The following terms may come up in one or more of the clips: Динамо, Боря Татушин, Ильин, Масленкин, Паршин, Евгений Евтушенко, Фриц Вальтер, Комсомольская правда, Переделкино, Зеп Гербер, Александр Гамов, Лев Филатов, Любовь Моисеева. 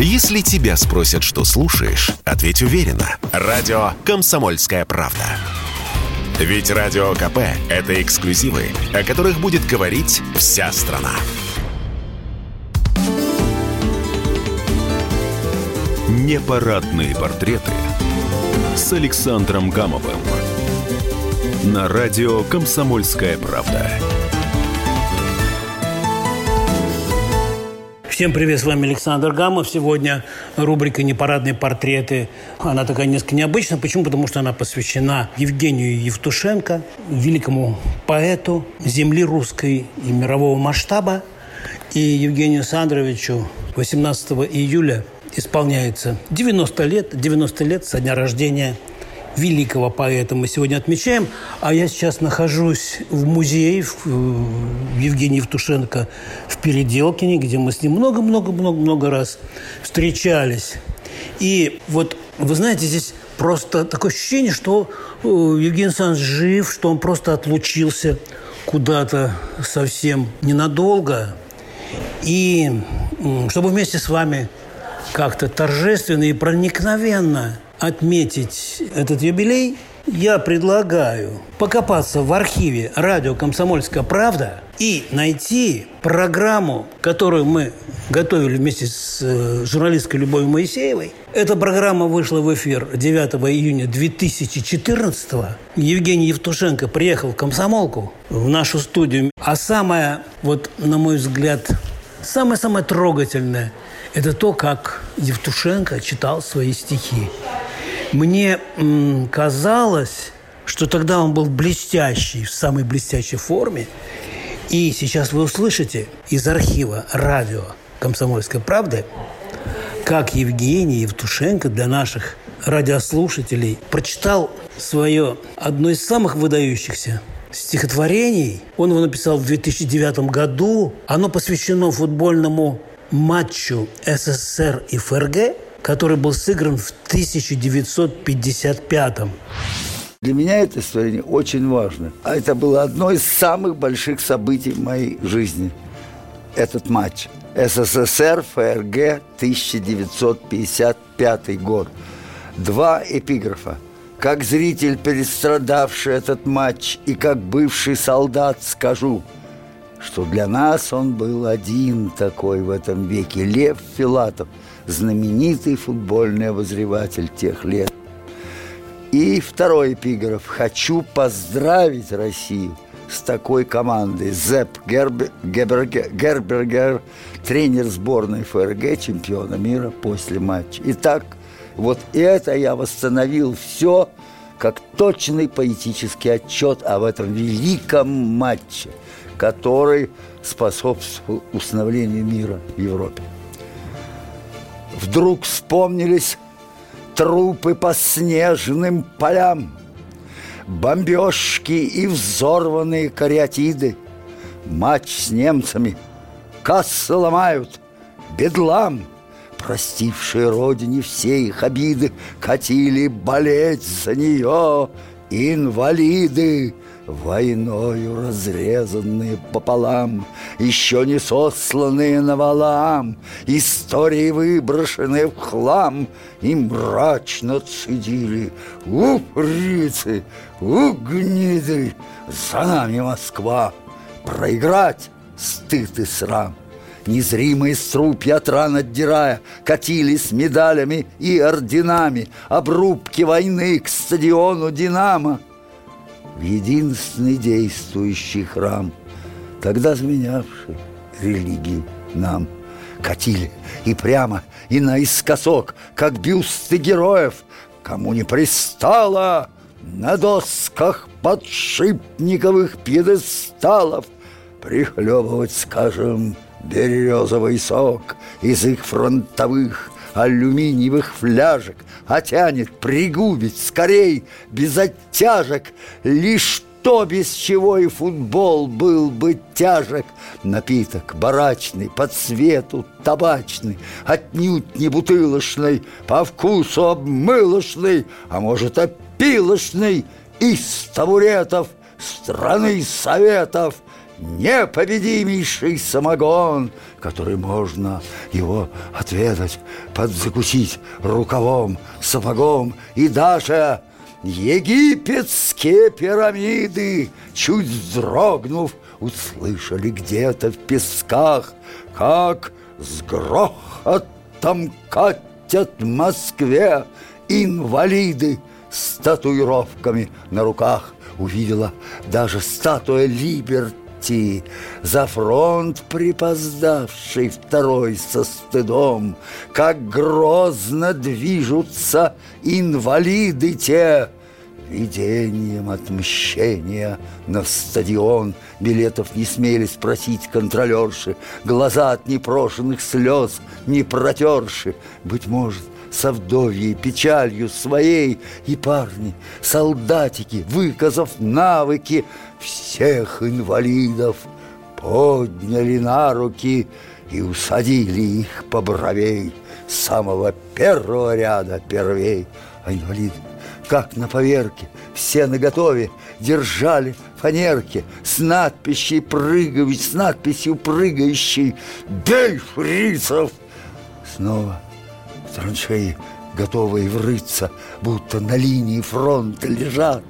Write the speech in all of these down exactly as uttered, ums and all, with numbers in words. Если тебя спросят, что слушаешь, ответь уверенно. Радио «Комсомольская правда». Ведь Радио КП – это эксклюзивы, о которых будет говорить вся страна. Непарадные портреты с Александром Гамовым на радио «Комсомольская правда». Всем привет, с вами Александр Гамов. Сегодня рубрика «Непарадные портреты». Она такая несколько необычная. Почему? Потому что она посвящена Евгению Евтушенко, великому поэту земли русской и мирового масштаба. И Евгению Александровичу восемнадцатого июля исполняется девяносто лет, девяносто лет со дня рождения великого поэта. Мы сегодня отмечаем. А я сейчас нахожусь в музее Евгения Евтушенко в Переделкине, где мы с ним много-много-много-много раз встречались. И вот, вы знаете, здесь просто такое ощущение, что Евгений Александрович жив, что он просто отлучился куда-то совсем ненадолго. И чтобы вместе с вами как-то торжественно и проникновенно отметить этот юбилей, я предлагаю покопаться в архиве радио «Комсомольская правда» и найти программу, которую мы готовили вместе с журналисткой Любовью Моисеевой. Эта программа вышла в эфир девятого июня две тысячи четырнадцатого. Евгений Евтушенко приехал в Комсомолку, в нашу студию. А самое, вот, на мой взгляд, самое-самое трогательное – это то, как Евтушенко читал свои стихи. Мне м, казалось, что тогда он был блестящий, в самой блестящей форме. И сейчас вы услышите из архива радио «Комсомольской правды», как Евгений Евтушенко для наших радиослушателей прочитал свое одно из самых выдающихся стихотворений. Он его написал в две тысячи девятом году. Оно посвящено футбольному матчу эс эс эс эр и эф эр гэ, который был сыгран в тысяча девятьсот пятьдесят пятом. Для меня это стихотворение очень важно. А это было одно из самых больших событий в моей жизни. Этот матч. эс эс эс эр, эф эр гэ, тысяча девятьсот пятьдесят пятый год. Два эпиграфа. Как зритель, перестрадавший этот матч, и как бывший солдат скажу, что для нас он был один такой в этом веке. Лев Филатов. Знаменитый футбольный обозреватель тех лет. И второй эпиграф. Хочу поздравить Россию с такой командой. Зеп Гербер, Гербер, Гербер, Гербер, тренер сборной эф эр гэ, чемпиона мира после матча. Итак, вот это я восстановил все как точный поэтический отчет об этом великом матче, который способствовал установлению мира в Европе. Вдруг вспомнились трупы по снежным полям, бомбежки и взорванные кариатиды, матч с немцами, кассы ломают, бедлам, простившие родине все их обиды, катили болеть за нее инвалиды, войною разрезанные пополам, еще не сосланные на валам, истории выброшенные в хлам, и мрачно цедили: у, фрицы, у, гниды, за нами Москва, проиграть стыд и срам. Незримые струпья от ран отдирая, катились медалями и орденами обрубки войны к стадиону «Динамо», в единственный действующий храм, тогда заменявший религию нам. Катили и прямо, и наискосок, как бюсты героев, кому не пристало на досках подшипниковых пьедесталов прихлебывать, скажем, березовый сок из их фронтовых алюминиевых фляжек, а тянет пригубить скорей, без оттяжек, лишь то, без чего и футбол был бы тяжек. Напиток барачный, по цвету табачный, отнюдь не бутылочный, по вкусу обмылочный, а может, опилочный, из табуретов страны советов непобедимейший самогон, который можно его отведать, подзакусить рукавом, сапогом и даже... Египетские пирамиды, чуть вздрогнув, услышали где-то в песках, как с грохотом катят в Москве инвалиды с татуировками на руках. Увидела даже статуя Либерти, за фронт припоздавший второй со стыдом, как грозно движутся инвалиды те. Видением отмщения на стадион билетов не смели спросить контролерши, глаза от непрошенных слез не протерши. Быть может, со вдовьей печалью своей и парни, солдатики, выказав навыки, всех инвалидов подняли на руки и усадили их по бровей самого первого ряда первей. А инвалиды, как на поверке, все наготове, держали фанерки с надписью прыгающей, с надписью прыгающей «Бей фрицев!». Снова в траншеи, готовые врыться, будто на линии фронта лежат,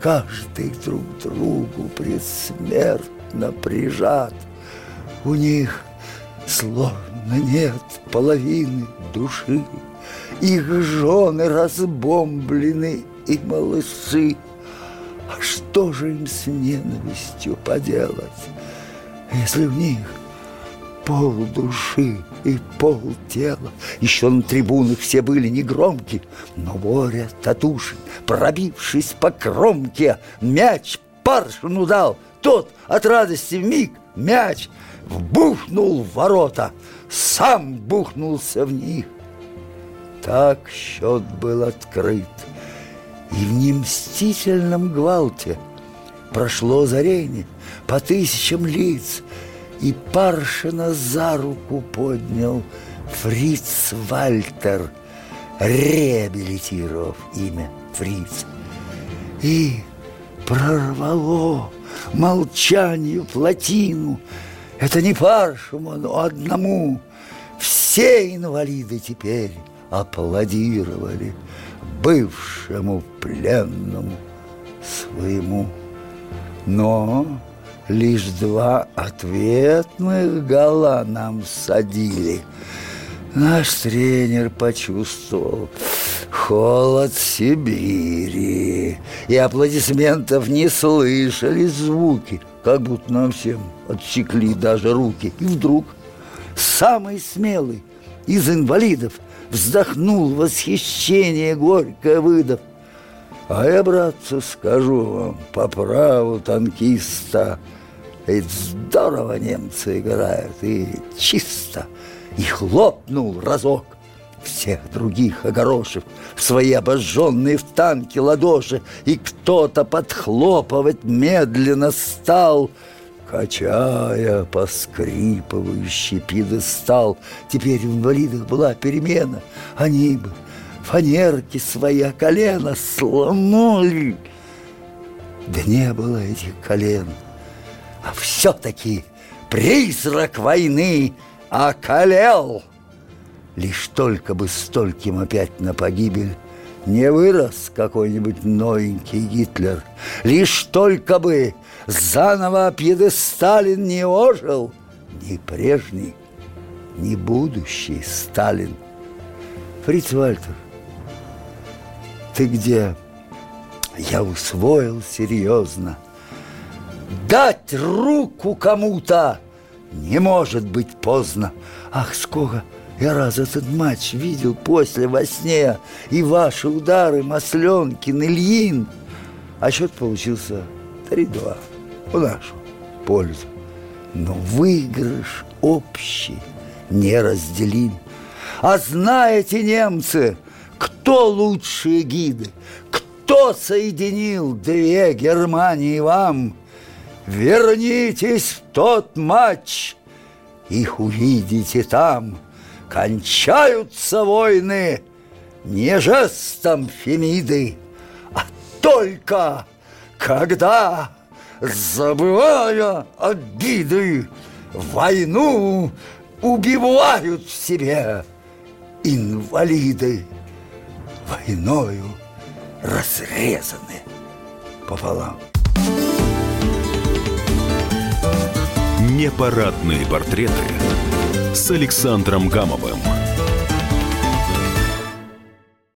каждый друг другу предсмертно прижат. У них словно нет половины души, их жены разбомблены и малыши. А что же им с ненавистью поделать, если в них пол души и пол тела? Еще на трибунах все были негромки, но Боря Татушин, пробившись по кромке, мяч Паршину дал. Тот от радости вмиг мяч вбухнул в ворота, сам бухнулся в них. Так счет был открыт, и в немстительном гвалте прошло зарение по тысячам лиц, и Паршина за руку поднял Фриц Вальтер, реабилитировав имя Фриц. И прорвало молчанию плотину. Это не Паршему, но одному. Все инвалиды теперь аплодировали бывшему пленному своему. Но лишь два ответных гола нам всадили. Наш тренер почувствовал холод Сибири, и аплодисментов не слышали звуки, как будто нам всем отсекли даже руки. И вдруг самый смелый из инвалидов вздохнул, восхищение горькое выдав: а я, братцы, скажу вам по праву танкиста, ведь здорово немцы играют, и чисто. И хлопнул разок всех других огорошив в свои обожженные в танке ладоши, и кто-то подхлопывать медленно стал, качая поскрипывающий пьедестал. Теперь в инвалидах была перемена. Они бы фанерки свои о колено сломали. Да не было этих колен. А все-таки призрак войны околел. Лишь только бы стольким опять на погибель не вырос какой-нибудь новенький Гитлер. Лишь только бы заново пьедесталин не ожил, ни прежний, ни будущий Сталин. Фриц Вальтер, ты где? Я усвоил серьезно: дать руку кому-то не может быть поздно. Ах, сколько я раз этот матч видел после во сне. И ваши удары, Масленкин, Ильин. А счет получился три-два в нашу пользу. Но выигрыш общий неразделим. А знаете, немцы, кто лучшие гиды? Кто соединил две Германии вам? Вернитесь в тот матч, их увидите там. Кончаются войны не жестом Фемиды, а только когда забывая обиды, войну убивают в себе инвалиды, войною разрезаны пополам. Непарадные портреты с Александром Гамовым.